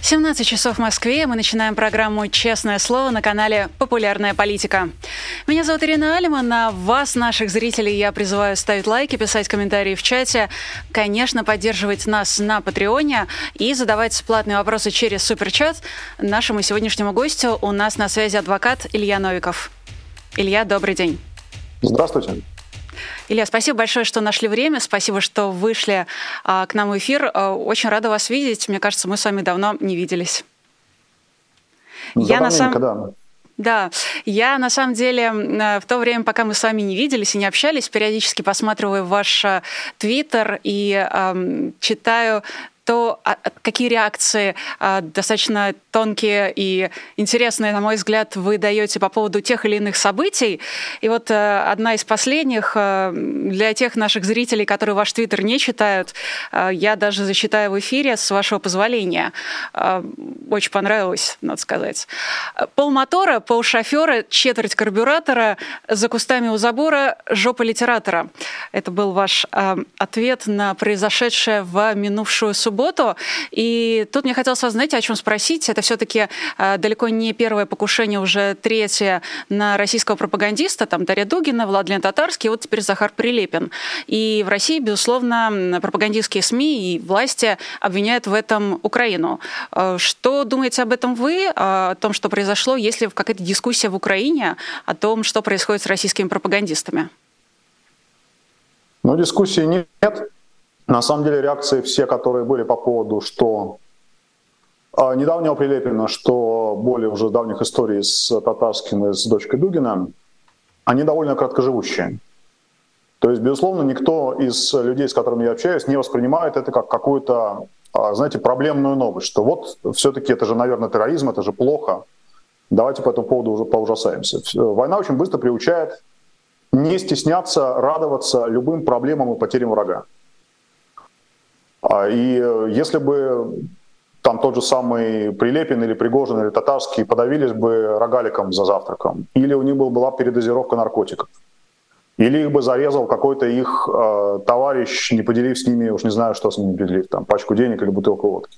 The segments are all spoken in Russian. В 17 часов в Москве мы начинаем программу «Честное слово» на канале «Популярная политика». Меня зовут Ирина Алиман, а вас, наших зрителей, я призываю ставить лайки, писать комментарии в чате, конечно, поддерживать нас на Патреоне и задавать платные вопросы через суперчат нашему сегодняшнему гостю. У нас на связи адвокат Илья Новиков. Илья, добрый день. Здравствуйте. Илья, спасибо большое, что нашли время, спасибо, что вышли к нам в эфир. Очень рада вас видеть. Мне кажется, мы с вами давно не виделись. Я на самом деле в то время, пока мы с вами не виделись и не общались, периодически посматриваю ваш твиттер и читаю то, какие реакции достаточно тонкие и интересные, на мой взгляд, вы даете по поводу тех или иных событий. И вот одна из последних для тех наших зрителей, которые ваш твиттер не читают, я даже зачитаю в эфире, с вашего позволения. Очень понравилось, надо сказать. Полмотора, полшофера, четверть карбюратора, за кустами у забора, жопа литератора. Это был ваш ответ на произошедшее в минувшую субботу. И тут мне хотелось вас, знаете, о чем спросить. Это все-таки далеко не первое покушение, уже третье на российского пропагандиста. Там Дарья Дугина, Владлен Татарский, вот теперь Захар Прилепин. И в России, безусловно, пропагандистские СМИ и власти обвиняют в этом Украину. Что думаете об этом вы, о том, что произошло? Есть ли какая-то дискуссия в Украине о том, что происходит с российскими пропагандистами? Ну, дискуссии нет. На самом деле реакции все, которые были по поводу, что недавнего Прилепина, что более уже давних историй с Татарским и с дочкой Дугина, они довольно краткоживущие. То есть, безусловно, никто из людей, с которыми я общаюсь, не воспринимает это как какую-то, знаете, проблемную новость, что вот все-таки это же, наверное, терроризм, это же плохо, давайте по этому поводу уже поужасаемся. Война очень быстро приучает не стесняться радоваться любым проблемам и потерям врага. И если бы там тот же самый Прилепин или Пригожин или Татарский подавились бы рогаликом за завтраком, или у них была передозировка наркотиков, или их бы зарезал какой-то их товарищ, не поделив с ними, уж не знаю, что с ними поделив, там, пачку денег или бутылку водки.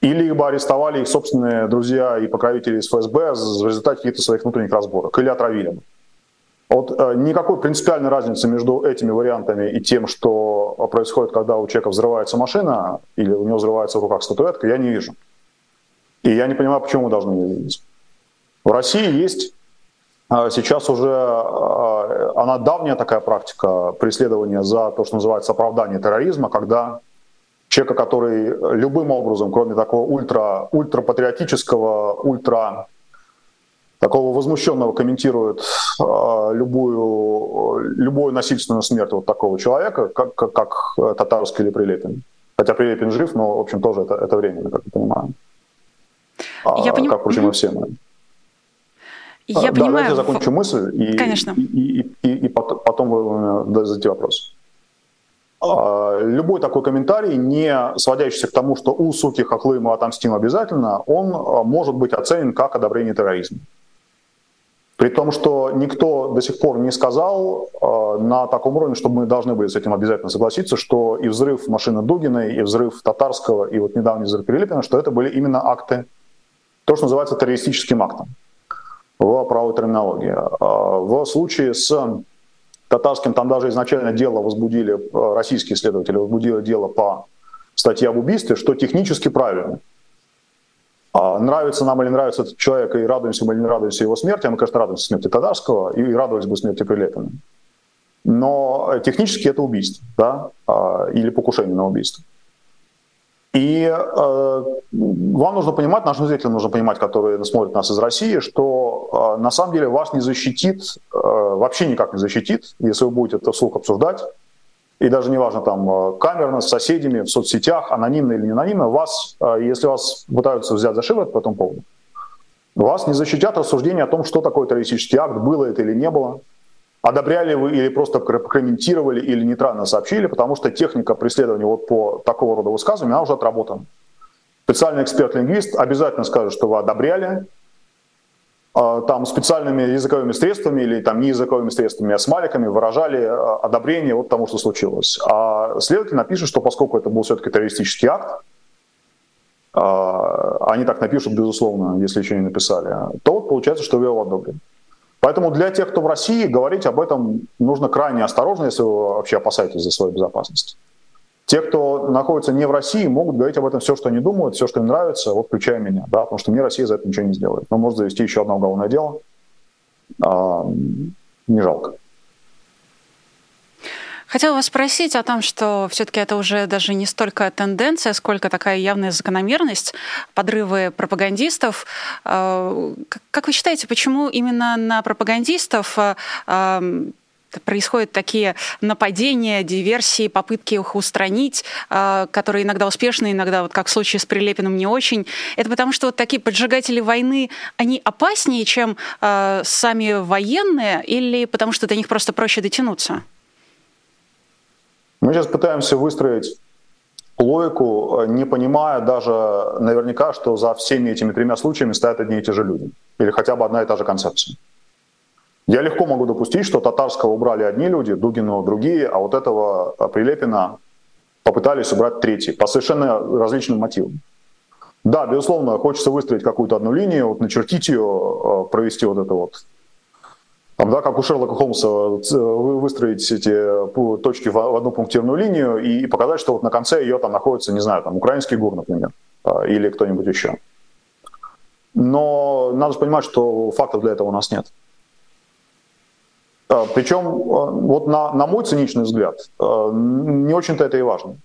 Или их бы арестовали их собственные друзья и покровители из ФСБ в результате каких-то своих внутренних разборок, или отравили бы. Вот никакой принципиальной разницы между этими вариантами и тем, что происходит, когда у человека взрывается машина или у него взрывается в руках статуэтка, я не вижу. И я не понимаю, почему мы должны ее видеть. В России есть сейчас уже, она давняя такая практика преследования за то, что называется оправдание терроризма, когда человека, который любым образом, кроме такого ультрапатриотического, такого возмущенного комментирует любую насильственную смерть вот такого человека, как Татарский или Прилепин. Хотя Прилепин жив, но, в общем, тоже это временно, как я понимаю. Как, впрочем, и все мы. Давайте я закончу мысль, и потом вы зададите вопрос. Любой такой комментарий, не сводящийся к тому, что у суки хохлы мы отомстим обязательно, он может быть оценен как одобрение терроризма. При том, что никто до сих пор не сказал на таком уровне, что мы должны были с этим обязательно согласиться, что и взрыв машины Дугиной, и взрыв Татарского, и вот недавний взрыв Прилепина, что это были именно акты, то, что называется террористическим актом в правовой терминологии. В случае с Татарским там даже изначально дело возбудили, российские следователи возбудили дело по статье об убийстве, что технически правильно. Нравится нам или нравится этот человек, и радуемся мы или не радуемся его смерти, а мы, конечно, радуемся смерти Татарского и радовались бы смерти Прилепина. Но технически это убийство, да? Или покушение на убийство. И вам нужно понимать, нашим зрителям нужно понимать, которые смотрят нас из России, что на самом деле вас не защитит, вообще никак не защитит, если вы будете это вслух обсуждать, и даже неважно, там, камерно, с соседями, в соцсетях, анонимно или не анонимно, вас, если вас пытаются взять за шиворот по этому поводу, вас не защитят рассуждения о том, что такое террористический акт, было это или не было, одобряли вы или просто прокомментировали, или нейтрально сообщили, потому что техника преследования вот по такого рода высказываниям, она уже отработана. Специальный эксперт-лингвист обязательно скажет, что вы одобряли, там специальными языковыми средствами или там не языковыми средствами, а смайликами выражали одобрение вот тому, что случилось. А следователь напишет, что поскольку это был все-таки террористический акт, они так напишут, безусловно, если еще не написали, то вот получается, что вы его одобрили. Поэтому для тех, кто в России, говорить об этом нужно крайне осторожно, если вы вообще опасаетесь за свою безопасность. Те, кто находится не в России, могут говорить об этом все, что они думают, все, что им нравится, вот включая меня, да, потому что мне Россия за это ничего не сделает. Но может завести еще одно уголовное дело. Не жалко. Хотела вас спросить о том, что все-таки это уже даже не столько тенденция, сколько такая явная закономерность, подрывы пропагандистов. Как вы считаете, почему именно на пропагандистов происходят такие нападения, диверсии, попытки их устранить, которые иногда успешны, иногда, вот как в случае с Прилепиным, не очень. Это потому, что вот такие поджигатели войны, они опаснее, чем сами военные, или потому что до них просто проще дотянуться? Мы сейчас пытаемся выстроить логику, не понимая даже наверняка, что за всеми этими тремя случаями стоят одни и те же люди, или хотя бы одна и та же концепция. Я легко могу допустить, что Татарского убрали одни люди, Дугину другие, а вот этого Прилепина попытались убрать третий, по совершенно различным мотивам. Да, безусловно, хочется выстроить какую-то одну линию, вот начертить ее, провести вот это вот. Там, да, как у Шерлока Холмса, выстроить эти точки в одну пунктирную линию и показать, что вот на конце ее там находится, не знаю, там украинский ГУР, например, или кто-нибудь еще. Но надо же понимать, что фактов для этого у нас нет. Причем, вот на мой циничный взгляд, не очень-то это и важно.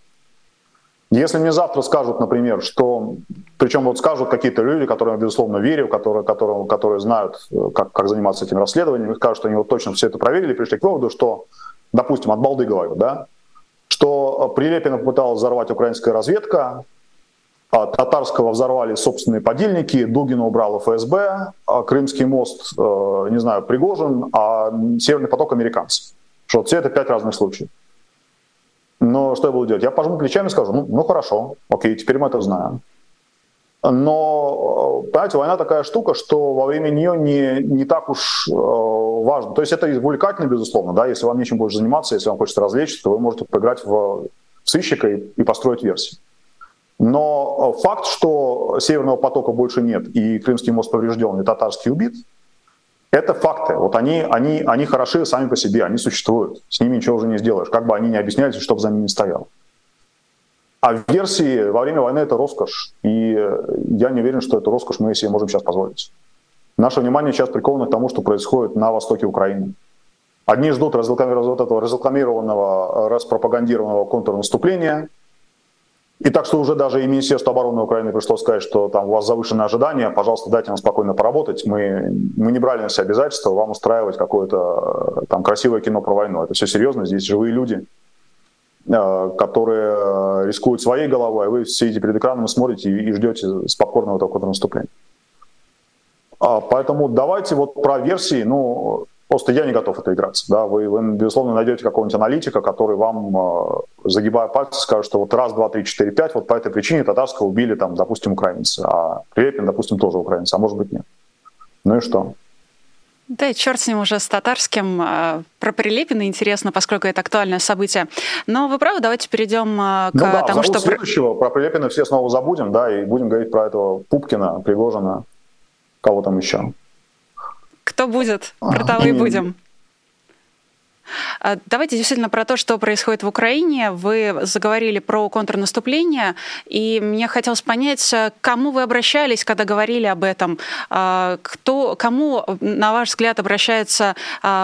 Если мне завтра скажут, например, что... Причем вот скажут какие-то люди, которым я, безусловно, верю, которые знают, как заниматься этим расследованием, и скажут, что они вот точно все это проверили, пришли к выводу, что, допустим, от балды говорю, да, что Прилепина попыталась взорвать украинская разведка, Татарского взорвали собственные подельники, Дугина убрал ФСБ, Крымский мост, не знаю, Пригожин, а Северный поток американцев. Что все это 5 разных случаев. Но что я буду делать? Я пожму плечами и скажу, ну хорошо, окей, теперь мы это знаем. Но, понимаете, война такая штука, что во время нее не так уж важно. То есть это увлекательно, безусловно, да, если вам нечем больше заниматься, если вам хочется развлечься, то вы можете поиграть в сыщика и построить версию. Но факт, что Северного потока больше нет, и Крымский мост поврежден, и Татарский убит, это факты. Вот они хороши сами по себе, они существуют. С ними ничего уже не сделаешь, как бы они ни объяснялись, что бы за ними ни стояло. А версии во время войны — это роскошь. И я не уверен, что эту роскошь мы себе можем сейчас позволить. Наше внимание сейчас приковано к тому, что происходит на востоке Украины. Одни ждут разрекламированного, распропагандированного контрнаступления. И так что уже даже и Министерство обороны Украины пришло сказать, что там у вас завышенные ожидания, пожалуйста, дайте нам спокойно поработать, мы не брали на себя обязательства вам устраивать какое-то там красивое кино про войну. Это все серьезно, здесь живые люди, которые рискуют своей головой, а вы сидите перед экраном и смотрите и ждете с покорного такого наступления. Поэтому давайте вот про версии, просто я не готов это играться. Да? Вы, безусловно, найдете какого-нибудь аналитика, который вам, загибая пальцы, скажет, что вот раз, два, три, четыре, пять, вот по этой причине Татарского убили, там, допустим, украинцы, а Прилепин, допустим, тоже украинцы, а может быть, нет. Ну и что? Да и черт с ним уже, с Татарским. Про Прилепина интересно, поскольку это актуальное событие. Но вы правы, давайте перейдем к тому, что... следующего. Про Прилепина все снова забудем, да, и будем говорить про этого Пупкина, Пригожина, кого там еще. Кто будет? Про того и будем. Давайте действительно про то, что происходит в Украине. Вы заговорили про контрнаступление, и мне хотелось понять, к кому вы обращались, когда говорили об этом? Кому, на ваш взгляд, обращается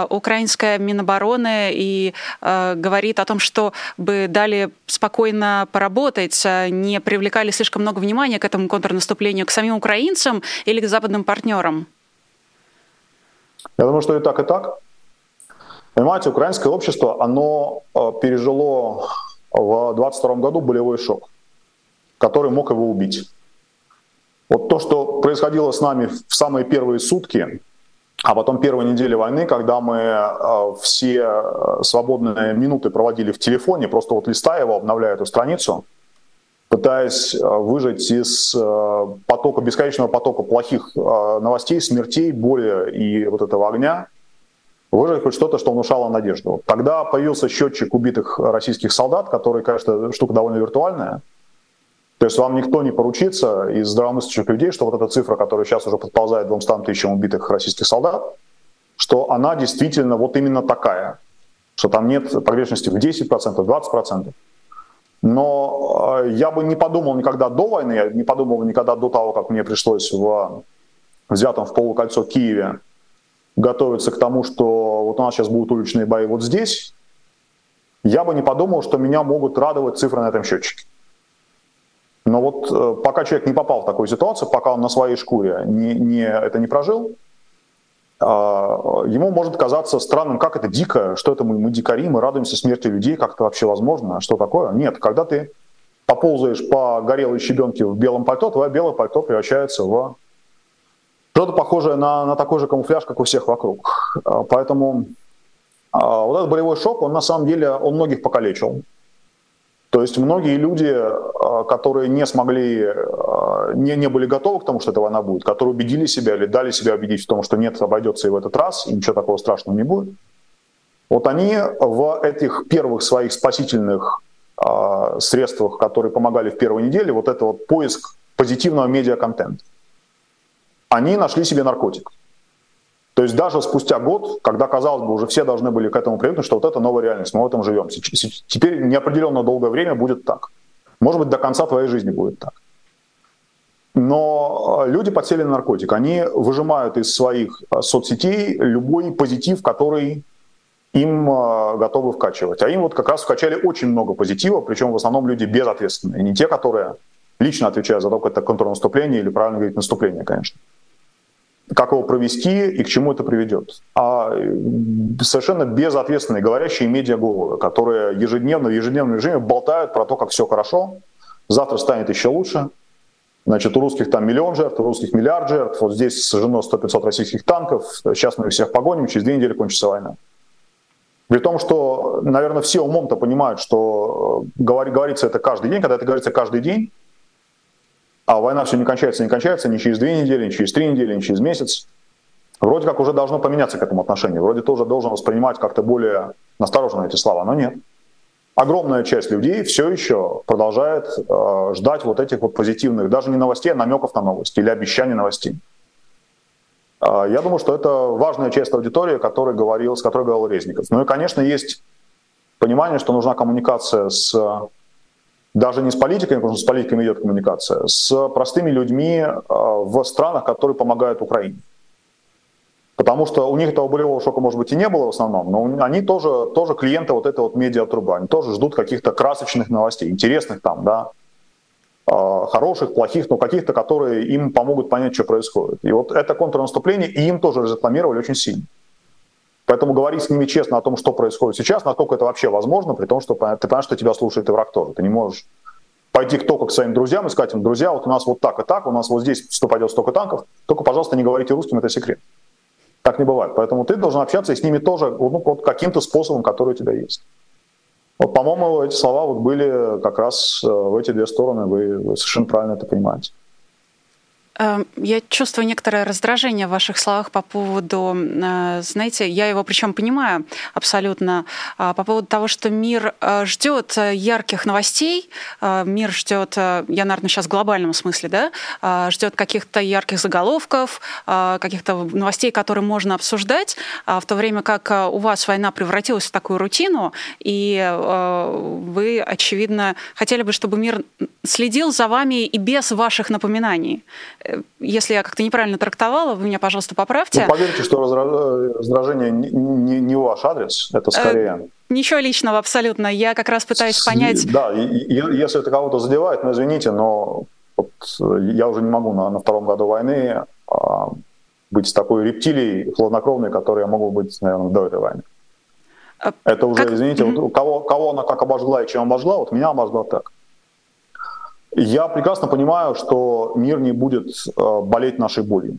украинская Минобороны и говорит о том, чтобы дали спокойно поработать, не привлекали слишком много внимания к этому контрнаступлению, к самим украинцам или к западным партнерам? Я думаю, что и так, и так. Понимаете, украинское общество, оно пережило в 22 году болевой шок, который мог его убить. Вот то, что происходило с нами в самые первые сутки, а потом первые недели войны, когда мы все свободные минуты проводили в телефоне, просто вот листая его, обновляя эту страницу, пытаясь выжать из потока, бесконечного потока плохих новостей, смертей, боли и вот этого огня, выжать хоть что-то, что внушало надежду. Тогда появился счетчик убитых российских солдат, который, конечно, штука довольно виртуальная. То есть вам никто не поручится из здравомыслящих людей, что вот эта цифра, которая сейчас уже подползает 200 тысячам убитых российских солдат, что она действительно вот именно такая, что там нет погрешности в 10%, 20%. Но я бы не подумал никогда до войны, я не подумал никогда до того, как мне пришлось в взятом в полукольцо Киеве готовиться к тому, что вот у нас сейчас будут уличные бои вот здесь, я бы не подумал, что меня могут радовать цифры на этом счетчике. Но вот пока человек не попал в такую ситуацию, пока он на своей шкуре это не прожил, ему может казаться странным, как это дико, что это мы дикари, мы радуемся смерти людей, как это вообще возможно, что такое? Нет, когда ты поползаешь по горелой щебенке в белом пальто, твое белое пальто превращается в что-то похожее на такой же камуфляж, как у всех вокруг. Поэтому вот этот болевой шок, он на самом деле, он многих покалечил. То есть многие люди, которые не смогли, не были готовы к тому, что эта война будет, которые убедили себя или дали себя убедить в том, что нет, обойдется и в этот раз, и ничего такого страшного не будет, вот они в этих первых своих спасительных средствах, которые помогали в первой неделе, вот это вот поиск позитивного медиа-контента, они нашли себе наркотик. То есть даже спустя год, когда, казалось бы, уже все должны были к этому привыкнуть, что вот это новая реальность, мы в этом живем. Теперь неопределенно долгое время будет так. Может быть, до конца твоей жизни будет так. Но люди подсели на наркотик. Они выжимают из своих соцсетей любой позитив, который им готовы вкачивать. А им вот как раз вкачали очень много позитива, причем в основном люди безответственные. Не те, которые лично отвечают за то, как это контрнаступление или, правильно говорить, наступление, конечно. Как его провести и к чему это приведет. А совершенно безответственные, говорящие медиаголовы, которые ежедневно, в ежедневном режиме болтают про то, как все хорошо, завтра станет еще лучше, значит, у русских там миллион жертв, у русских миллиард жертв, вот здесь сожжено 100-500 российских танков, сейчас мы их всех погоним, через 2 недели кончится война. При том, что, наверное, все умом-то понимают, что говорится это каждый день, когда это говорится каждый день, а война все не кончается, ни через 2 недели, ни через 3 недели, ни через месяц. Вроде как уже должно поменяться к этому отношению. Вроде ты уже должен воспринимать как-то более настороженно эти слова, но нет. Огромная часть людей все еще продолжает ждать вот этих вот позитивных, даже не новостей, а намеков на новости или обещаний новостей. Я думаю, что это важная часть аудитории, с которой говорил Резников. Ну и, конечно, есть понимание, что нужна коммуникация даже не с политиками, потому что с политиками идет коммуникация, с простыми людьми в странах, которые помогают Украине. Потому что у них этого болевого шока, может быть, и не было в основном, но они тоже клиенты вот этой вот медиатрубы, они тоже ждут каких-то красочных новостей, интересных там, да, хороших, плохих, но каких-то, которые им помогут понять, что происходит. И вот это контрнаступление, и им тоже разрекламировали очень сильно. Поэтому говорить с ними честно о том, что происходит сейчас, насколько это вообще возможно, при том, что ты понимаешь, что тебя слушает и враг тоже. Ты не можешь пойти только к своим друзьям и сказать им: друзья, вот у нас вот так и так, у нас вот здесь пойдет столько танков, только, пожалуйста, не говорите русским, это секрет. Так не бывает. Поэтому ты должен общаться и с ними тоже вот каким-то способом, который у тебя есть. Вот, по-моему, эти слова вот были как раз в эти две стороны, вы совершенно правильно это понимаете. Я чувствую некоторое раздражение в ваших словах по поводу, знаете, я его причем понимаю абсолютно, по поводу того, что мир ждет ярких новостей, мир ждет, я, наверное, сейчас в глобальном смысле, да, ждет каких-то ярких заголовков, каких-то новостей, которые можно обсуждать, в то время как у вас война превратилась в такую рутину, и вы, очевидно, хотели бы, чтобы мир следил за вами и без ваших напоминаний. Если я как-то неправильно трактовала, вы меня, пожалуйста, поправьте. Ну, поверьте, что раздражение не ваш адрес, это скорее... Ничего личного абсолютно, я как раз пытаюсь понять... Да, если это кого-то задевает, ну, извините, но вот я уже не могу на втором году войны быть такой рептилией хладнокровной, которой я могу быть, наверное, до этой войны. Это уже, как... извините, вот кого она как обожгла и чем обожгла, вот меня обожгла так. Я прекрасно понимаю, что мир не будет болеть нашей болью.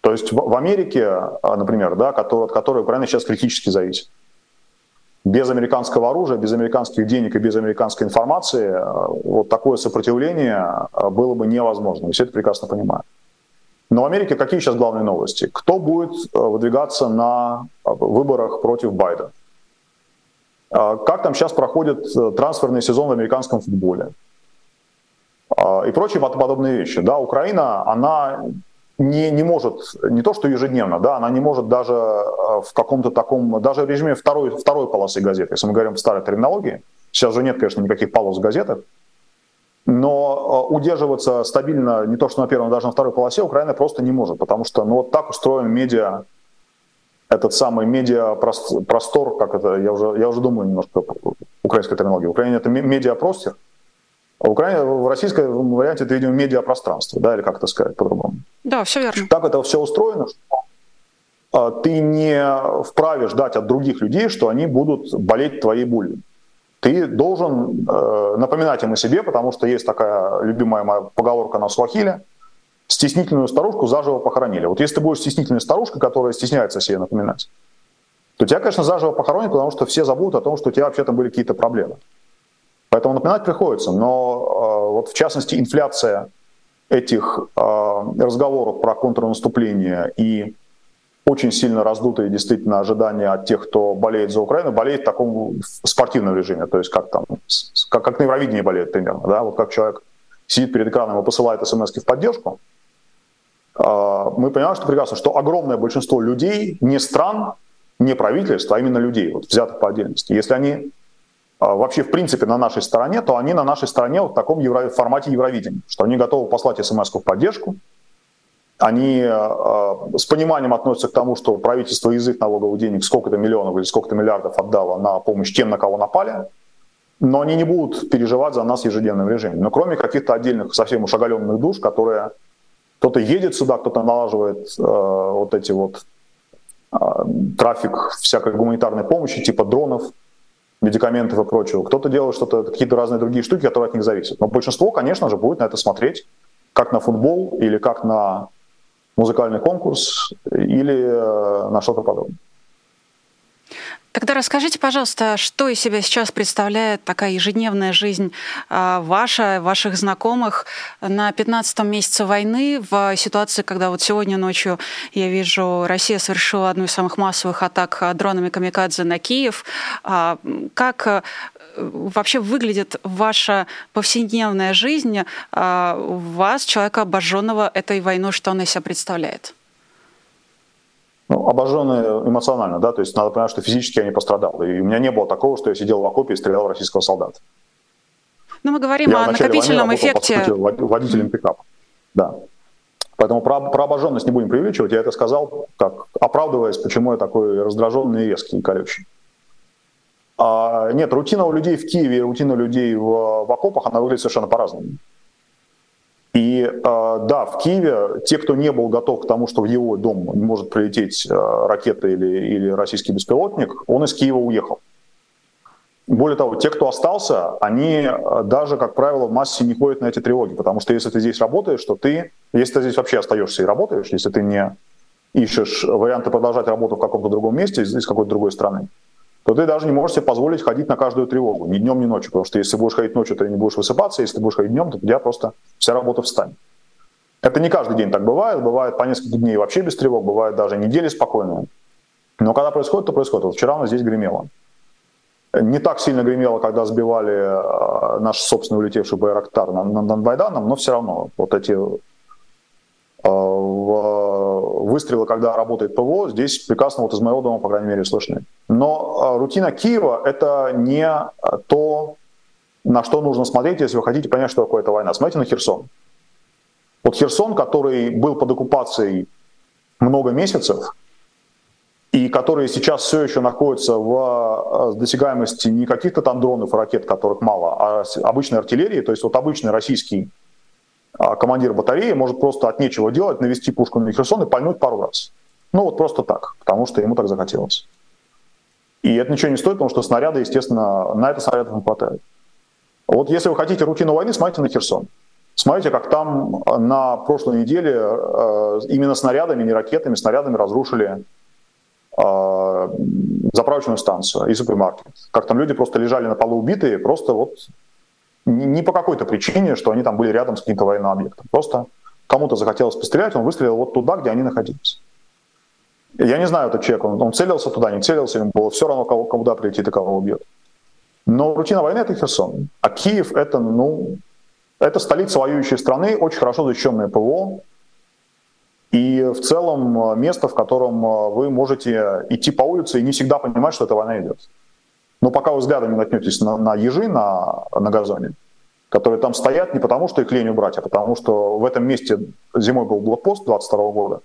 То есть в Америке, например, да, от которой Украина сейчас критически зависит, без американского оружия, без американских денег и без американской информации вот такое сопротивление было бы невозможно. И все это прекрасно понимают. Но в Америке какие сейчас главные новости? Кто будет выдвигаться на выборах против Байдена? Как там сейчас проходит трансферный сезон в американском футболе? И прочие подобные вещи. Да, Украина, она не может, не то что ежедневно, да, она не может даже в каком-то таком, даже в режиме второй полосы газет, если мы говорим в старой терминологии, сейчас же нет, конечно, никаких полос в газетах, но удерживаться стабильно не то что на первом, даже на второй полосе Украина просто не может, потому что ну, вот так устроен медиа, этот самый медиапростор, как это, я уже думаю немножко украинской терминологии, в Украине это медиапростор, а в российском варианте это, видимо, медиапространство, да, или как это сказать по-другому. Да, все верно. Так это все устроено, что ты не вправе ждать от других людей, что они будут болеть твоей болью. Ты должен напоминать им о себе, потому что есть такая любимая моя поговорка на суахиле: стеснительную старушку заживо похоронили. Вот если ты будешь стеснительной старушкой, которая стесняется себе напоминать, то тебя, конечно, заживо похоронят, потому что все забудут о том, что у тебя вообще там были какие-то проблемы. Поэтому напоминать приходится, но вот в частности инфляция этих разговоров про контрнаступление и очень сильно раздутые действительно ожидания от тех, кто болеет за Украину, болеет в таком спортивном режиме, то есть как там, как на Евровидении болеет примерно, да, вот как человек сидит перед экраном и посылает смс-ки в поддержку, мы понимаем, что прекрасно, что огромное большинство людей, не стран, не правительств, а именно людей, вот, взятых по отдельности, если они вообще, в принципе, на нашей стороне, то они на нашей стороне вот в таком формате Евровидения, что они готовы послать смс-ку в поддержку, они с пониманием относятся к тому, что правительство из их налоговых денег сколько-то миллионов или сколько-то миллиардов отдало на помощь тем, на кого напали, но они не будут переживать за нас в ежедневном режиме. Но кроме каких-то отдельных, совсем уж оголенных душ, которые кто-то едет сюда, кто-то налаживает вот эти вот трафик всякой гуманитарной помощи, типа дронов, медикаментов и прочего. Кто-то делает что-то, какие-то разные другие штуки, которые от них зависят. Но большинство, конечно же, будет на это смотреть, как на футбол или как на музыкальный конкурс или на что-то подобное. Тогда расскажите, пожалуйста, что из себя сейчас представляет такая ежедневная жизнь ваша, ваших знакомых на 15-м месяце войны, в ситуации, когда вот сегодня ночью, я вижу, Россия совершила одну из самых массовых атак дронами камикадзе на Киев. Как вообще выглядит ваша повседневная жизнь вас, человека, обожженного этой войной, что она из себя представляет? Ну, обожженные эмоционально, да, то есть надо понимать, что физически я не пострадал. И у меня не было такого, что я сидел в окопе и стрелял в российского солдата. Но мы говорим о накопительном эффекте. Я вначале войны работал, по сути, водителем пикапа. Да. Поэтому про обожженность не будем преувеличивать. Я это сказал, как оправдываясь, почему я такой раздраженный, резкий и колючий. Нет, рутина у людей в Киеве и рутина у людей в окопах, она выглядит совершенно по-разному. И да, в Киеве те, кто не был готов к тому, что в его дом может прилететь ракета или российский беспилотник, он из Киева уехал. Более того, те, кто остался, они даже, как правило, в массе не ходят на эти тревоги, потому что если ты здесь работаешь, то ты, если ты здесь вообще остаешься и работаешь, если ты не ищешь варианты продолжать работу в каком-то другом месте, из какой-то другой страны, то ты даже не можешь себе позволить ходить на каждую тревогу, ни днем, ни ночью. Потому что если будешь ходить ночью, ты не будешь высыпаться, если будешь ходить днем, то у тебя просто вся работа встанет. Это не каждый день так бывает. Бывает по несколько дней вообще без тревог, бывает даже недели спокойные. Но когда происходит, то происходит. Вот вчера у нас здесь гремело. Не так сильно гремело, когда сбивали наш собственный улетевший Байрактар над Майданом, но все равно вот эти выстрелы, когда работает ПВО, здесь прекрасно вот из моего дома, по крайней мере, слышны. Но рутина Киева – это не то, на что нужно смотреть, если вы хотите понять, что такое эта война. Смотрите на Херсон. Вот Херсон, который был под оккупацией много месяцев, и который сейчас все еще находится в досягаемости не каких-то там дронов и ракет, которых мало, а обычной артиллерии, то есть вот обычный российский командир батареи может просто от нечего делать навести пушку на Херсон и пальнуть пару раз. Ну вот просто так, потому что ему так захотелось. И это ничего не стоит, потому что снаряды, естественно, на это снарядов не хватает. Вот если вы хотите рутину войны, смотрите на Херсон. Смотрите, как там на прошлой неделе именно снарядами, не ракетами, снарядами разрушили заправочную станцию и супермаркет. Как там люди просто лежали на полу убитые, просто вот не по какой-то причине, что они там были рядом с каким-то военным объектом. Просто кому-то захотелось пострелять, он выстрелил вот туда, где они находились. Я не знаю, этот человек, он целился туда, не целился, ему было все равно, кого, куда прилетит и кого убьет. Но рутина войны — это Херсон. А Киев — это, это столица воюющей страны, очень хорошо защищенное ПВО. И в целом место, в котором вы можете идти по улице и не всегда понимать, что эта война идет. Но пока вы взглядом не наткнетесь на ежи на газоне, которые там стоят не потому, что их лень убрать, а потому, что в этом месте зимой был блокпост 22 года.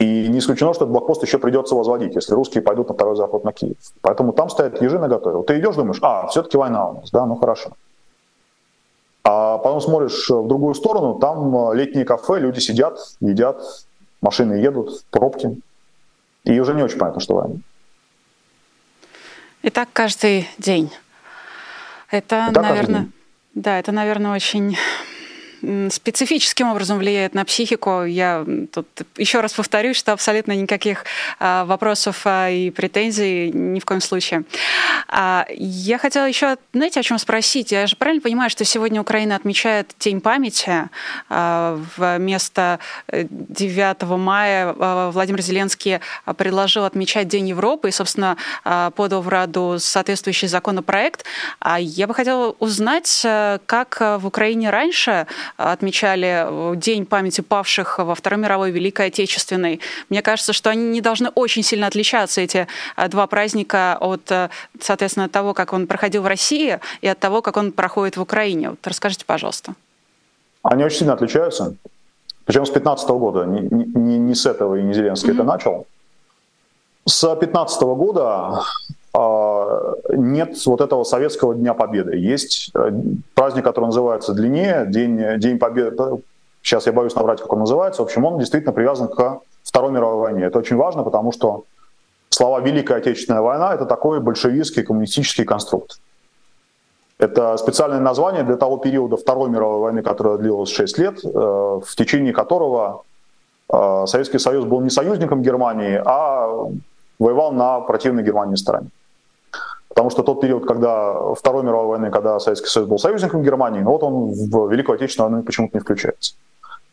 И не исключено, что этот блокпост еще придется возводить, если русские пойдут на второй заход на Киев. Поэтому там стоят ежи наготове. Ты идешь, думаешь, все-таки война у нас, да, ну хорошо. А потом смотришь в другую сторону, там летние кафе, люди сидят, едят, машины едут, пробки. И уже не очень понятно, что война. И так каждый день. Это, наверное, очень специфическим образом влияет на психику. Я тут еще раз повторюсь, что абсолютно никаких вопросов и претензий ни в коем случае. Я хотела еще, знаете, о чем спросить? Я же правильно понимаю, что сегодня Украина отмечает День памяти? Вместо 9 мая Владимир Зеленский предложил отмечать День Европы и, собственно, подал в Раду соответствующий законопроект. Я бы хотела узнать, как в Украине раньше отмечали День памяти павших во Второй мировой, Великой Отечественной. Мне кажется, что они не должны очень сильно отличаться, эти два праздника, от, соответственно, от того, как он проходил в России, и от того, как он проходит в Украине. Вот расскажите, пожалуйста. Они очень сильно отличаются. Причем с 2015 года. Не с этого и не Зеленский это начал. С 2015 года нет вот этого советского Дня Победы. Есть праздник, который называется длиннее, День Победы. Сейчас я боюсь наврать, как он называется. В общем, он действительно привязан к Второй мировой войне. Это очень важно, потому что слова «Великая Отечественная война» — это такой большевистский коммунистический конструкт. Это специальное название для того периода Второй мировой войны, которая длилась 6 лет, в течение которого Советский Союз был не союзником Германии, а воевал на противной Германии стороне. Потому что тот период, когда Второй мировой войны, когда Советский Союз был союзником Германии, вот он в Великую Отечественную войну почему-то не включается.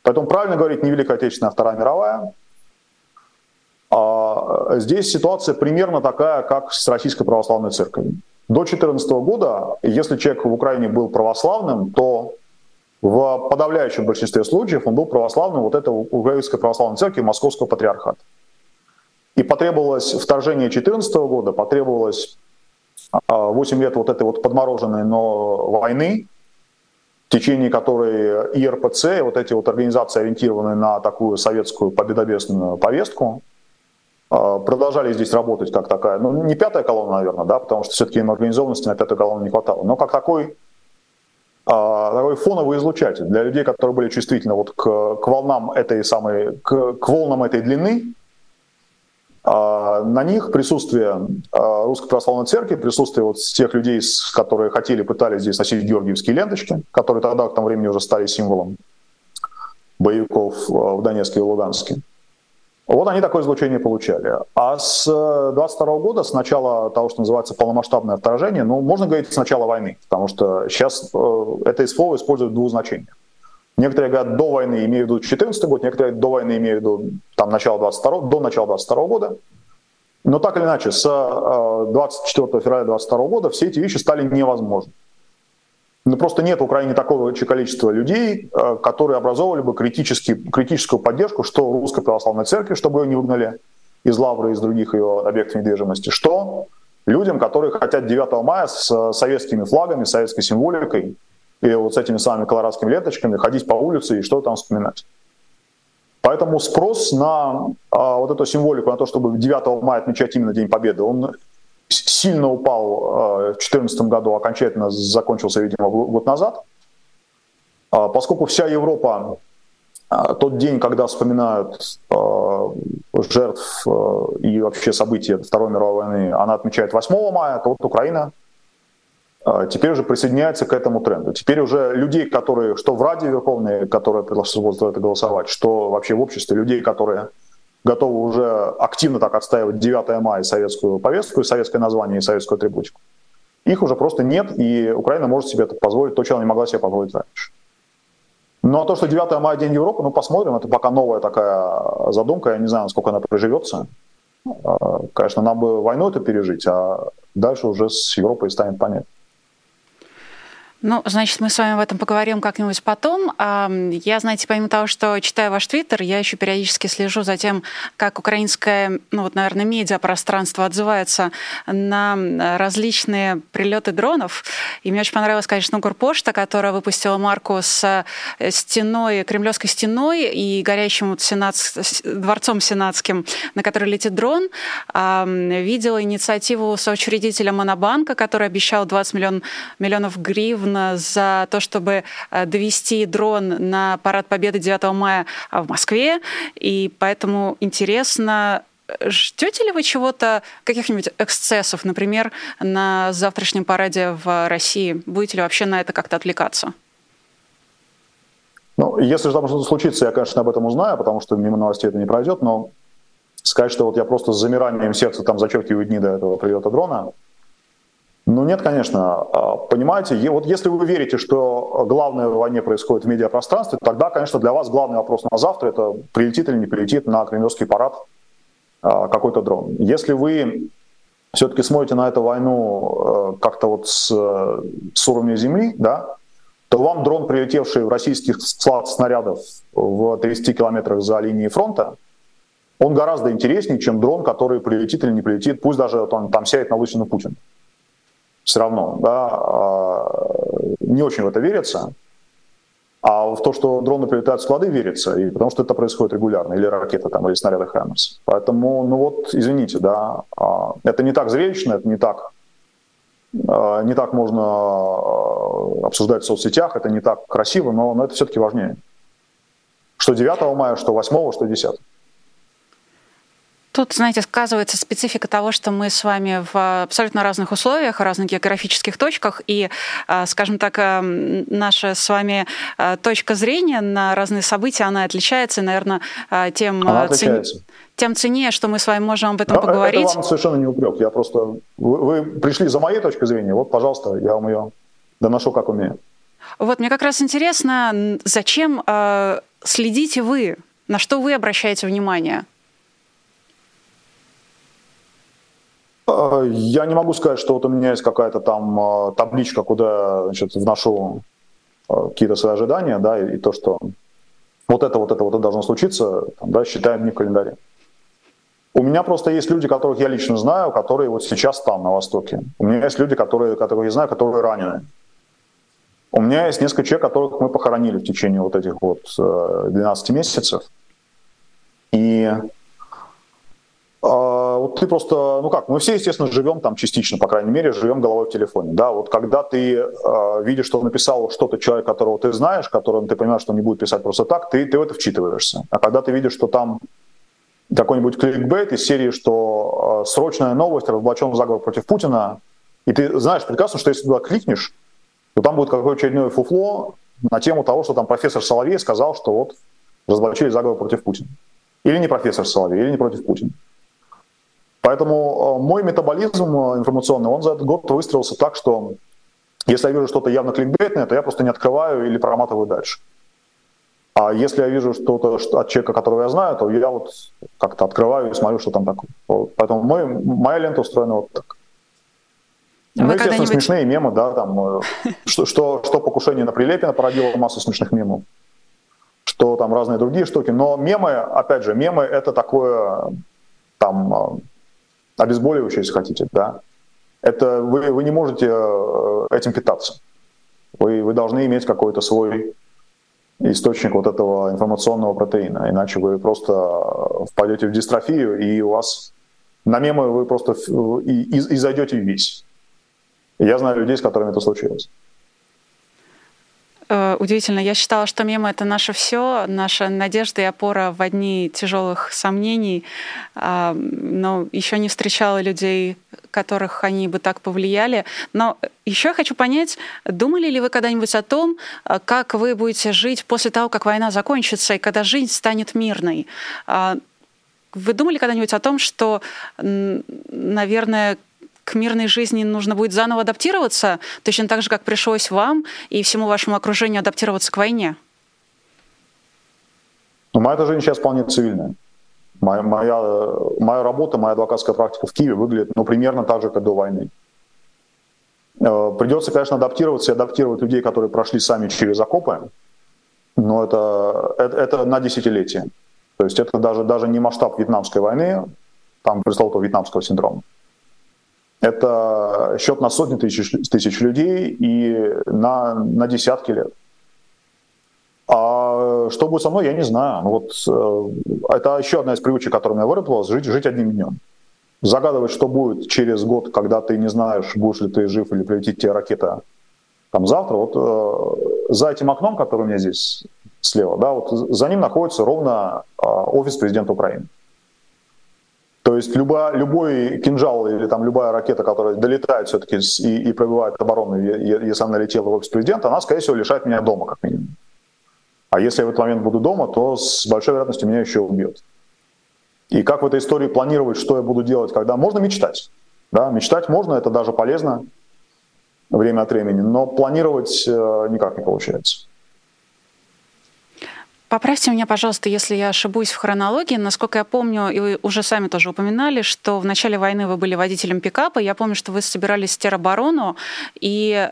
Поэтому правильно говорить не Великая Отечественная, а Вторая мировая. А здесь ситуация примерно такая, как с Российской Православной Церковью. До 2014 года, если человек в Украине был православным, то в подавляющем большинстве случаев он был православным вот этой Украинской Православной Церкви Московского патриархата. И потребовалось вторжение 2014 года, потребовалось 8 лет вот этой вот подмороженной, но войны, в течение которой ИРПЦ, вот эти вот организации, ориентированные на такую советскую победобесную повестку, продолжали здесь работать как такая, не пятая колонна, наверное, да, потому что все-таки им организованности на пятую колонну не хватало, но как такой фоновый излучатель для людей, которые были чувствительны вот к волнам этой самой, к волнам этой длины. На них присутствие Русской Православной Церкви, присутствие вот тех людей, которые пытались здесь носить георгиевские ленточки, которые тогда к тому времени уже стали символом боевиков в Донецке и Луганске. Вот они такое излучение получали. А с 22 года, с начала того, что называется полномасштабное вторжение, можно говорить с начала войны, потому что сейчас это слово используют в двух значениях. Некоторые говорят до войны, имею в виду 2014 год, некоторые до войны, имею в виду до начала 22 года. Но так или иначе, с 24 февраля 22 года все эти вещи стали невозможны. Но просто нет в Украине такого количества людей, которые образовывали бы критическую поддержку, что Русской Православной Церкви, чтобы ее не выгнали из Лавры, из других ее объектов недвижимости, что людям, которые хотят 9 мая с советскими флагами, с советской символикой, или вот с этими самыми колорадскими ленточками ходить по улице и что там вспоминать. Поэтому спрос на вот эту символику, на то, чтобы 9 мая отмечать именно День Победы, он сильно упал в 2014 году, окончательно закончился, видимо, год назад. Поскольку вся Европа, тот день, когда вспоминают жертв и вообще события Второй мировой войны, она отмечает 8 мая, то вот Украина теперь уже присоединяется к этому тренду. Теперь уже людей, которые, что в Раде Верховной, которые приглашаются голосовать, что вообще в обществе людей, которые готовы уже активно так отстаивать 9 мая, советскую повестку, и советское название, и советскую атрибутику. Их уже просто нет, и Украина может себе это позволить, то, чего она не могла себе позволить раньше. Ну а то, что 9 мая День Европы, ну посмотрим, это пока новая такая задумка, я не знаю, насколько она приживется. Конечно, нам бы войну это пережить, а дальше уже с Европой станет понятно. Ну, значит, мы с вами об этом поговорим как-нибудь потом. Я, знаете, помимо того, что читаю ваш твиттер, я еще периодически слежу за тем, как украинское, наверное, медиапространство отзывается на различные прилеты дронов. И мне очень понравилась, конечно, Укрпошта, которая выпустила марку с стеной, кремлевской стеной и горящим дворцом сенатским, на который летит дрон. Видела инициативу соучредителя Монобанка, который обещал 20 миллионов гривен за то, чтобы довести дрон на парад Победы 9 мая в Москве. И поэтому интересно, ждете ли вы чего-то, каких-нибудь эксцессов, например, на завтрашнем параде в России? Будете ли вообще на это как-то отвлекаться? Ну, если же там что-то случится, я, конечно, об этом узнаю, потому что мимо новостей это не пройдет, но сказать, что вот я просто с замиранием сердца там зачеркиваю дни до этого прилета дрона, ну нет, конечно. Понимаете, вот если вы верите, что главное в войне происходит в медиапространстве, тогда, конечно, для вас главный вопрос на завтра – это прилетит или не прилетит на кремлевский парад какой-то дрон. Если вы все-таки смотрите на эту войну как-то вот с уровня земли, да, то вам дрон, прилетевший в российских снарядов в 30 километрах за линией фронта, он гораздо интереснее, чем дрон, который прилетит или не прилетит, пусть даже он там сядет на лысину Путина. Все равно, да, не очень в это верится, а в то, что дроны прилетают в склады, верится, и потому что это происходит регулярно, или ракеты, там, или снаряды HIMARS. Поэтому, извините, да, это не так зрелищно, это не так можно обсуждать в соцсетях, это не так красиво, но это все-таки важнее. Что 9 мая, что 8, что 10. Тут, знаете, сказывается специфика того, что мы с вами в абсолютно разных условиях, разных географических точках, и, скажем так, наша с вами точка зрения на разные события, она отличается, и, наверное, тем ценнее, что мы с вами можем об этом поговорить. Это вам совершенно не упрек. Я просто... Вы пришли за моей точкой зрения, вот, пожалуйста, я вам ее доношу, как умею. Вот, мне как раз интересно, зачем следите вы, на что вы обращаете внимание? Я не могу сказать, что вот у меня есть какая-то там табличка, куда, значит, вношу какие-то свои ожидания, да, и то, что вот это должно случиться, там, да, считаем дни в календаре. У меня просто есть люди, которых я лично знаю, которые вот сейчас там, на Востоке. У меня есть люди, которых я знаю, которые ранены. У меня есть несколько человек, которых мы похоронили в течение вот этих вот 12 месяцев. И... Вот ты просто, мы все, естественно, живем там частично, по крайней мере, живем головой в телефоне, да, вот когда ты видишь, что написал что-то человек, которого ты знаешь, которым ты понимаешь, что он не будет писать просто так, ты в это вчитываешься, а когда ты видишь, что там какой-нибудь кликбейт из серии, что срочная новость, разоблачен заговор против Путина, и ты знаешь прекрасно, что если туда кликнешь, то там будет какое-то очередное фуфло на тему того, что там профессор Соловей сказал, что вот разоблачили заговор против Путина, или не профессор Соловей, или не против Путина. Поэтому мой метаболизм информационный, он за этот год выстроился так, что если я вижу что-то явно кликбейтное, то я просто не открываю или проматываю дальше. А если я вижу что-то от человека, которого я знаю, то я вот как-то открываю и смотрю, что там такое. Поэтому моя лента устроена вот так. Вы естественно, смешные мемы, да, там, что покушение на Прилепина породило массу смешных мемов, что там разные другие штуки. Но мемы, опять же, мемы — это такое, там... обезболивающее, если хотите, да, это вы не можете этим питаться. Вы должны иметь какой-то свой источник вот этого информационного протеина, иначе вы просто впадете в дистрофию, и у вас на мемы вы просто и зайдете ввесь. Я знаю людей, с которыми это случилось. Удивительно. Я считала, что мемы — это наше все, наша надежда и опора в дни тяжелых сомнений, но еще не встречала людей, которых они бы так повлияли. Но еще я хочу понять, думали ли вы когда-нибудь о том, как вы будете жить после того, как война закончится, и когда жизнь станет мирной? Вы думали когда-нибудь о том, что, наверное, к мирной жизни нужно будет заново адаптироваться, точно так же, как пришлось вам и всему вашему окружению адаптироваться к войне? Но моя жизнь сейчас вполне цивильная. Моя работа, моя адвокатская практика в Киеве выглядит примерно так же, как до войны. Придется, конечно, адаптироваться и адаптировать людей, которые прошли сами через окопы, но это на десятилетие. То есть это даже не масштаб вьетнамской войны, там пресловутого вьетнамского синдрома. Это счет на сотни тысяч людей и на десятки лет. А что будет со мной, я не знаю. Это еще одна из привычек, которая у меня выработалась, жить одним днем. Загадывать, что будет через год, когда ты не знаешь, будешь ли ты жив или прилетит тебе ракета завтра. За этим окном, которое у меня здесь слева, за ним находится ровно офис президента Украины. То есть любой кинжал или любая ракета, которая долетает все-таки и пробивает оборону, если она летела в офис президента, она, скорее всего, лишает меня дома, как минимум. А если я в этот момент буду дома, то с большой вероятностью меня еще убьет. И как в этой истории планировать, что я буду делать, когда? Можно мечтать. Да? Мечтать можно, это даже полезно время от времени, но планировать никак не получается. Поправьте меня, пожалуйста, если я ошибусь в хронологии. Насколько я помню, и вы уже сами тоже упоминали, что в начале войны вы были водителем пикапа. Я помню, что вы собирались в тероборону. И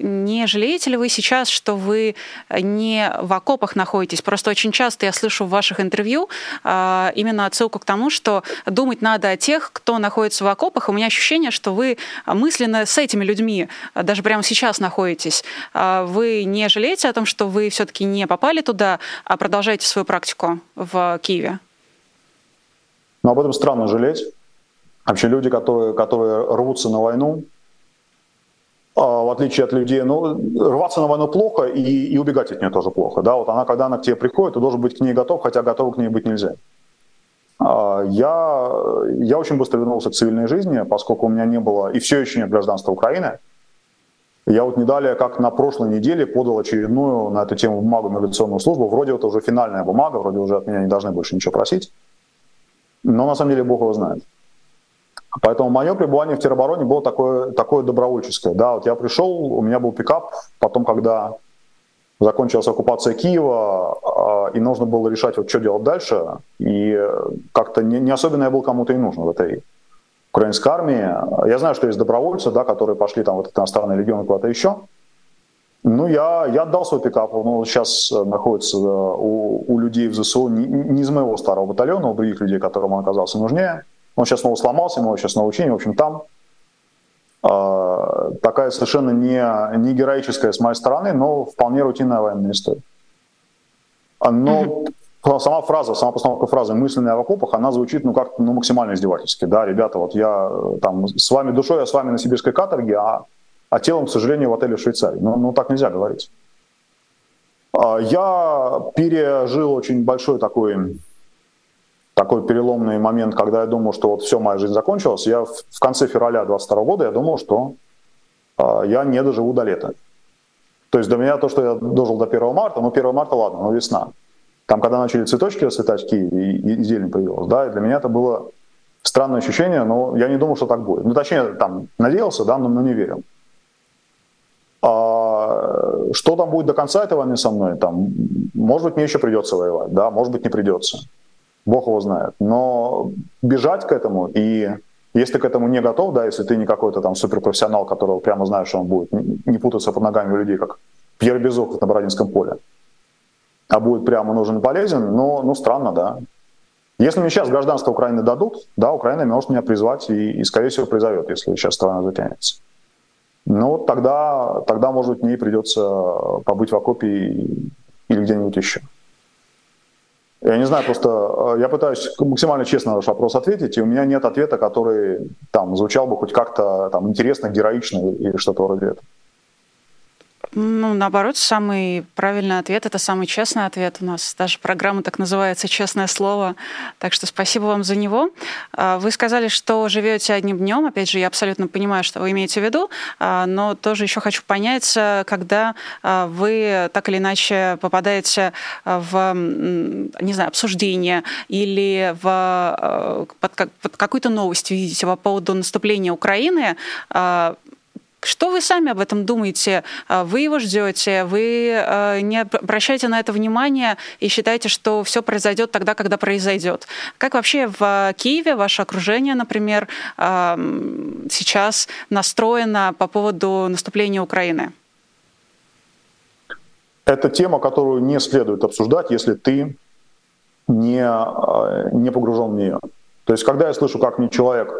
не жалеете ли вы сейчас, что вы не в окопах находитесь? Просто очень часто я слышу в ваших интервью именно отсылку к тому, что думать надо о тех, кто находится в окопах. У меня ощущение, что вы мысленно с этими людьми даже прямо сейчас находитесь. Вы не жалеете о том, что вы все-таки не попали туда, а продолжаете свою практику в Киеве? Об этом странно жалеть. Вообще люди, которые рвутся на войну, в отличие от людей, рваться на войну плохо и убегать от нее тоже плохо. Да? Когда она к тебе приходит, ты должен быть к ней готов, хотя готовым к ней быть нельзя. Я очень быстро вернулся к цивильной жизни, поскольку у меня не было и все еще нет гражданства Украины. Я не далее, как на прошлой неделе, подал очередную на эту тему бумагу в миграционную службу. Вроде это уже финальная бумага, вроде уже от меня не должны больше ничего просить. Но на самом деле Бог его знает. Поэтому мое пребывание в теробороне было такое добровольческое. Да, я пришел, у меня был пикап. Потом, когда закончилась оккупация Киева, и нужно было решать, что делать дальше, и как-то не особенно я был кому-то и нужен в этой украинской армии. Я знаю, что есть добровольцы, которые пошли в этот иностранный легион и куда-то еще. Я отдал свой пикап, он сейчас находится у людей в ЗСУ, не из моего старого батальона, у других людей, которым он оказался нужнее. Он сейчас снова сломался, мы его сейчас на учении, в общем, там. Такая совершенно не героическая с моей стороны, но вполне рутинная военная история. Но сама фраза, сама постановка фразы «мысленная в окопах», она звучит как-то максимально издевательски. Да, ребята, я с вами душой, я с вами на сибирской каторге, а телом, к сожалению, в отеле в Швейцарии. Так нельзя говорить. Я пережил очень большой такой переломный момент, когда я думал, что все, моя жизнь закончилась. Я в конце февраля 2022 года я думал, что я не доживу до лета. То есть для меня то, что я дожил до 1 марта, 1 марта, ладно, весна. Там, когда начали цветочки расцветать в Киеве, и зелень появилась, и для меня это было странное ощущение, но я не думал, что так будет. Точнее, надеялся, но не верил. А что там будет до конца этой войны со мной? Может быть, мне еще придется воевать, может быть, не придется. Бог его знает. Но бежать к этому, и если ты к этому не готов, если ты не какой-то суперпрофессионал, которого прямо знаешь, что он будет не путаться под ногами у людей, как Пьер Безухов на Бородинском поле, а будет прямо нужен и полезен, странно, да. Если мне сейчас гражданство Украины дадут, Украина может меня призвать и скорее всего, призовет, если сейчас страна затянется. Тогда, может быть, мне придется побыть в окопе или где-нибудь еще. Я не знаю, просто я пытаюсь максимально честно на ваш вопрос ответить, и у меня нет ответа, который звучал бы хоть как-то интересно, героично или что-то вроде этого. Ну, наоборот, самый правильный ответ – это самый честный ответ. У нас даже программа так называется «Честное слово». Так что спасибо вам за него. Вы сказали, что живете одним днем. Опять же, я абсолютно понимаю, что вы имеете в виду, но тоже еще хочу понять, когда вы так или иначе попадаете в, не знаю, обсуждение или под какую-то новость видите по поводу наступления Украины, что вы сами об этом думаете? Вы его ждете, вы не обращаете на это внимания и считаете, что все произойдет тогда, когда произойдет. Как вообще в Киеве ваше окружение, например, сейчас настроено по поводу наступления Украины? Это тема, которую не следует обсуждать, если ты не погружен в нее. То есть, когда я слышу, как мне человек,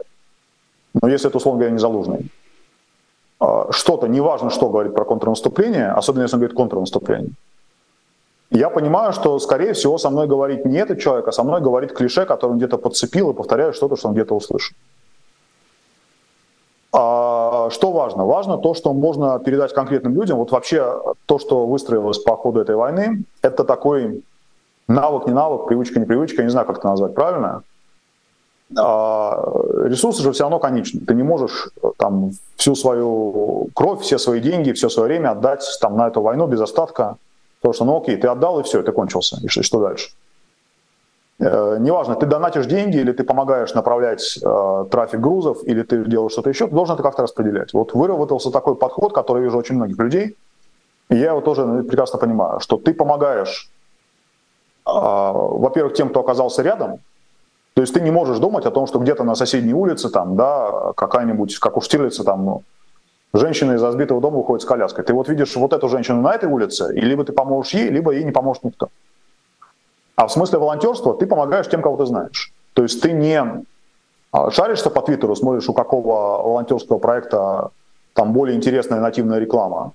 но если это, условно говоря, не Залужный, что-то, неважно, что говорит про контрнаступление, особенно если он говорит контрнаступление, я понимаю, что, скорее всего, со мной говорит не этот человек, а со мной говорит клише, которое он где-то подцепил и повторяет что-то, что он где-то услышал. А что важно? Важно то, что можно передать конкретным людям. Вот вообще то, что выстроилось по ходу этой войны, это такой навык, не навык, привычка, не привычка, я не знаю, как это назвать правильно. Ресурсы же все равно конечны. Ты не можешь там всю свою кровь, все свои деньги, все свое время отдать там, на эту войну без остатка. Потому что, ну окей, ты отдал и все, ты кончился. И что дальше? Неважно, ты донатишь деньги или ты помогаешь направлять трафик грузов, или ты делаешь что-то еще, ты должен это как-то распределять. Вот выработался такой подход, который я вижу очень многих людей. И я его тоже прекрасно понимаю, что ты помогаешь, во-первых, тем, кто оказался рядом. То есть ты не можешь думать о том, что где-то на соседней улице, там, да, какая-нибудь, как у Штирлица, там, женщина из разбитого дома уходит с коляской. Ты вот видишь вот эту женщину на этой улице, и либо ты поможешь ей, либо ей не поможет никто. А в смысле волонтерства ты помогаешь тем, кого ты знаешь. То есть ты не шаришься по Твиттеру, смотришь, у какого волонтерского проекта там более интересная нативная реклама,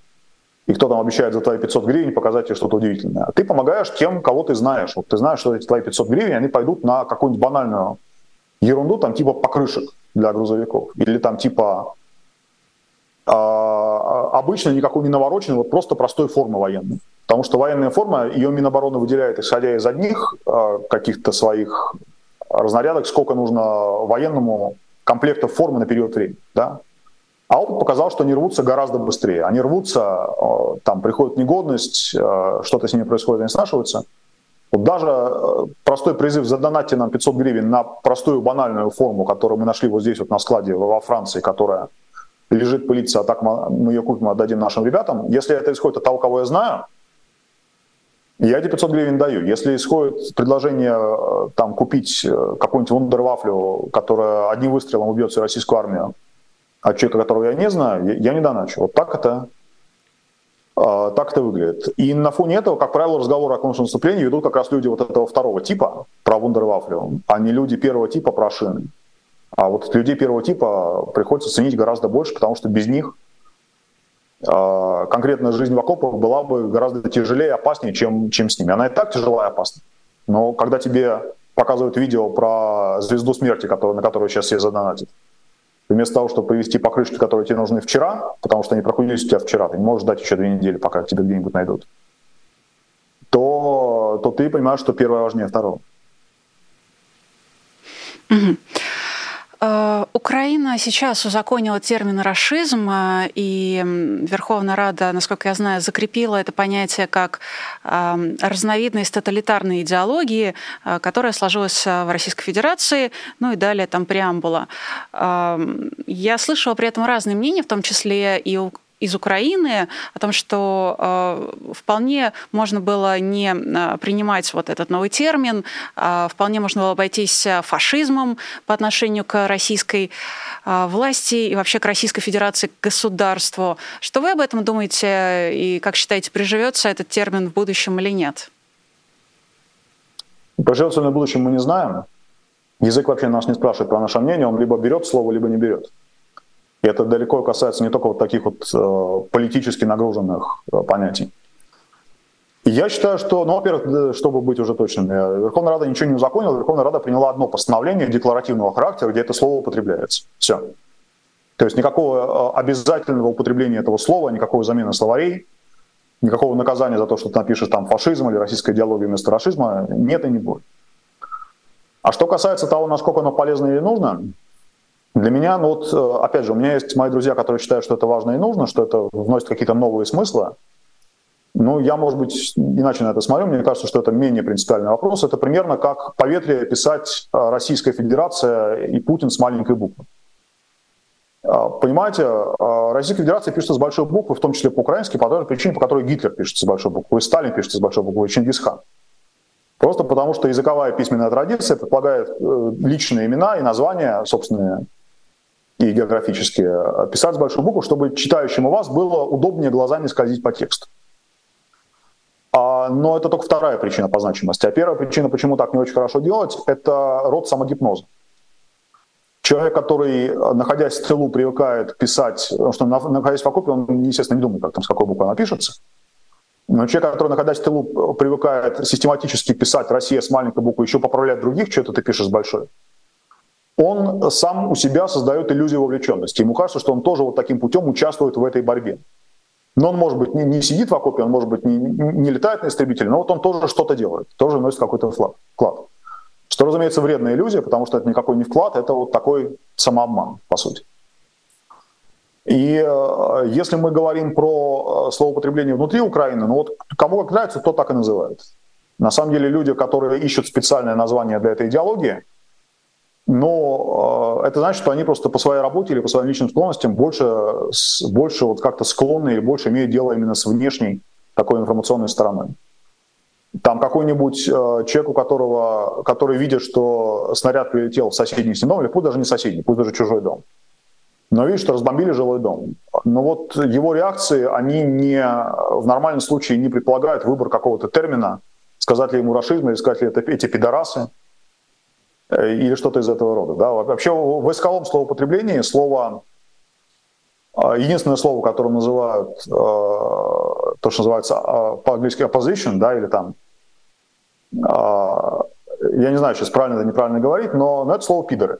и кто там обещает за твои 500 гривен показать тебе что-то удивительное. Ты помогаешь тем, кого ты знаешь. Вот ты знаешь, что эти твои 500 гривен, они пойдут на какую-нибудь банальную ерунду, там типа покрышек для грузовиков. Или там типа обычно никакой не навороченной, вот просто простой формы военной. Потому что военная форма, ее Минобороны выделяет, исходя из одних каких-то своих разнарядок, сколько нужно военному комплектов формы на период времени, да? А опыт показал, что они рвутся гораздо быстрее. Они рвутся, там приходит негодность, что-то с ними происходит, они снашиваются. Вот даже простой призыв «задонатьте нам 500 гривен на простую банальную форму», которую мы нашли вот здесь вот на складе во Франции, которая лежит, пылится, а так мы ее купим, отдадим нашим ребятам. Если это исходит от того, кого я знаю, я эти 500 гривен даю. Если исходит предложение там, купить какую-нибудь вундервафлю, которая одним выстрелом убьет всю российскую армию, а человека, которого я не знаю, я не доначу. Вот так это выглядит. И на фоне этого, как правило, разговоры о контрнаступлении ведут как раз люди вот этого второго типа про вундервафлю, а не люди первого типа про шины. А вот людей первого типа приходится ценить гораздо больше, потому что без них конкретно жизнь в окопах была бы гораздо тяжелее и опаснее, чем с ними. Она и так тяжелая и опасна. Но когда тебе показывают видео про звезду смерти, на которую сейчас все задонатят, вместо того, чтобы привезти покрышки, которые тебе нужны вчера, потому что они прохудились у тебя вчера, ты не можешь ждать еще 2 недели, пока тебя где-нибудь найдут, то ты понимаешь, что первое важнее второго. Mm-hmm. Украина сейчас узаконила термин «рашизм», и Верховная Рада, насколько я знаю, закрепила это понятие как разновидность тоталитарной идеологии, которая сложилась в Российской Федерации, ну и далее там преамбула. Я слышала при этом разные мнения, в том числе и из Украины, о том, что вполне можно было не принимать вот этот новый термин, вполне можно было обойтись фашизмом по отношению к российской власти и вообще к Российской Федерации, к государству. Что вы об этом думаете и как считаете, приживется этот термин в будущем или нет? Приживется ли в будущем, мы не знаем. Язык вообще нас не спрашивает про наше мнение, он либо берет слово, либо не берет. И это далеко касается не только вот таких вот политически нагруженных понятий. Я считаю, что, ну, во-первых, чтобы быть уже точным, Верховная Рада ничего не узаконила, Верховная Рада приняла одно постановление декларативного характера, где это слово употребляется. Все. То есть никакого обязательного употребления этого слова, никакой замены словарей, никакого наказания за то, что ты напишешь там фашизм или российская идеология вместо рашизма, нет и не будет. А что касается того, насколько оно полезно или нужно, для меня, ну вот, опять же, у меня есть мои друзья, которые считают, что это важно и нужно, что это вносит какие-то новые смыслы. Ну, я, может быть, иначе на это смотрю. Мне кажется, что это менее принципиальный вопрос. Это примерно как по ветре писать Российская Федерация и Путин с маленькой буквы. Понимаете, Российская Федерация пишется с большой буквы, в том числе по-украински, по той же причине, по которой Гитлер пишется с большой буквы, и Сталин пишется с большой буквы, и Чингисхан. Просто потому, что языковая письменная традиция предполагает личные имена и названия собственные и географические писать с большой буквы, чтобы читающему вас было удобнее глазами скользить по тексту. Но это только вторая причина по значимости. А первая причина, почему так не очень хорошо делать, это род самогипноза. Человек, который, находясь в тылу, привыкает писать, потому что, находясь в окопе, он, естественно, не думает, как там, с какой буквы она пишется. Но человек, который, находясь в тылу, привыкает систематически писать «Россия» с маленькой буквы, еще поправлять других, что это ты пишешь с большой, он сам у себя создает иллюзию вовлеченности. Ему кажется, что он тоже вот таким путем участвует в этой борьбе. Но он, может быть, не сидит в окопе, он, может быть, не летает на истребителе, но вот он тоже что-то делает, тоже вносит какой-то вклад. Что, разумеется, вредная иллюзия, потому что это никакой не вклад, это вот такой самообман, по сути. И если мы говорим про словоупотребление внутри Украины, ну вот кому как нравится, то так и называют. На самом деле люди, которые ищут специальное название для этой идеологии, но это значит, что они просто по своей работе или по своим личным склонностям больше вот как-то склонны или больше имеют дело именно с внешней такой информационной стороной. Там какой-нибудь человек, который видит, что снаряд прилетел в соседний дом, или пусть даже не соседний, пусть даже чужой дом, но видит, что разбомбили жилой дом. Но вот его реакции, они в нормальном случае не предполагают выбор какого-то термина, сказать ли ему рашизм, или сказать ли это эти пидорасы, или что-то из этого рода. Да? Вообще в войсковом словоупотреблении единственное слово, которое называют, то, что называется по-английски opposition, да, или там, я не знаю, сейчас правильно или неправильно говорить, но это слово «пидоры».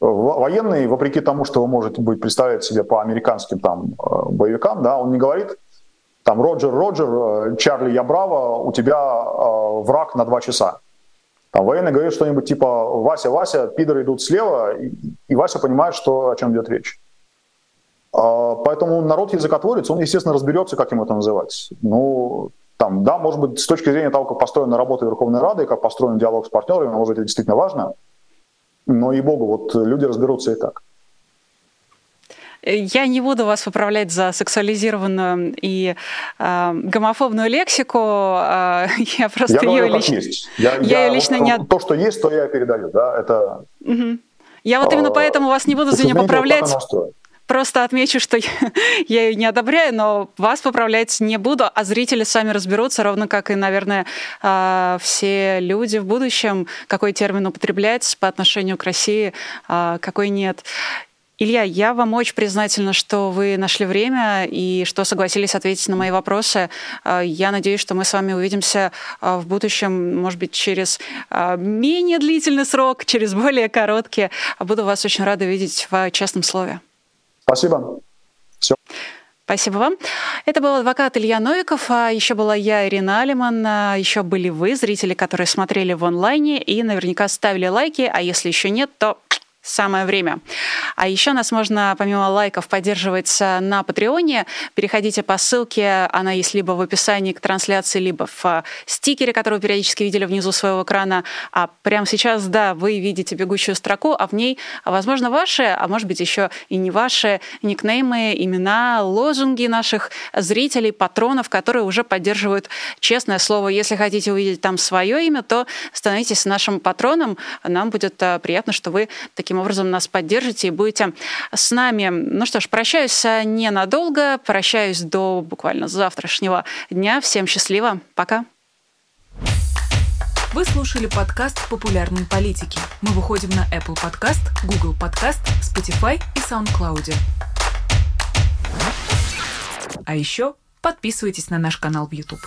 Военный, вопреки тому, что вы можете представлять себе по американским там боевикам, да, он не говорит там «Роджер, Чарли, я браво, у тебя враг на 2 часа». Там военный говорит что-нибудь типа «Вася, пидоры идут слева», и Вася понимает, о чем идет речь. Поэтому народ-языкотворец, он, естественно, разберется, как им это называть. Ну, там, да, может быть, с точки зрения того, как построена работа Верховной Рады, и как построен диалог с партнерами, может быть, это действительно важно. Но, ей-богу, вот люди разберутся и так. Я не буду вас поправлять за сексуализированную и гомофобную лексику. Я просто ее лично... Я ее лично не... То, что есть, то я передаю, да, это... Угу. Я вот именно поэтому вас не буду за нее поправлять... Просто отмечу, что я ее не одобряю, но вас поправлять не буду, а зрители сами разберутся, ровно как и, наверное, все люди в будущем, какой термин употреблять по отношению к России, какой нет. Илья, я вам очень признательна, что вы нашли время и что согласились ответить на мои вопросы. Я надеюсь, что мы с вами увидимся в будущем, может быть, через менее длительный срок, через более короткий. Буду вас очень рада видеть в «Честном слове». Спасибо. Все. Спасибо вам. Это был адвокат Илья Новиков, а еще была я, Ирина Алиман, а еще были вы, зрители, которые смотрели в онлайне и наверняка ставили лайки, а если еще нет, то... Самое время. А еще нас можно, помимо лайков, поддерживать на Патреоне. Переходите по ссылке, она есть либо в описании к трансляции, либо в стикере, который вы периодически видели внизу своего экрана. А прямо сейчас, да, вы видите бегущую строку, а в ней, возможно, ваши, а может быть, еще и не ваши никнеймы, имена, лозунги наших зрителей, патронов, которые уже поддерживают «Честное слово». Если хотите увидеть там свое имя, то становитесь нашим патроном. Нам будет приятно, что вы таким образом нас поддержите и будете с нами. Ну что ж, прощаюсь ненадолго, прощаюсь до буквально завтрашнего дня. Всем счастливо, пока. Вы слушали подкаст «Популярной политики». Мы выходим на Apple Podcast, Google Podcast, Spotify и SoundCloud. А еще подписывайтесь на наш канал в YouTube.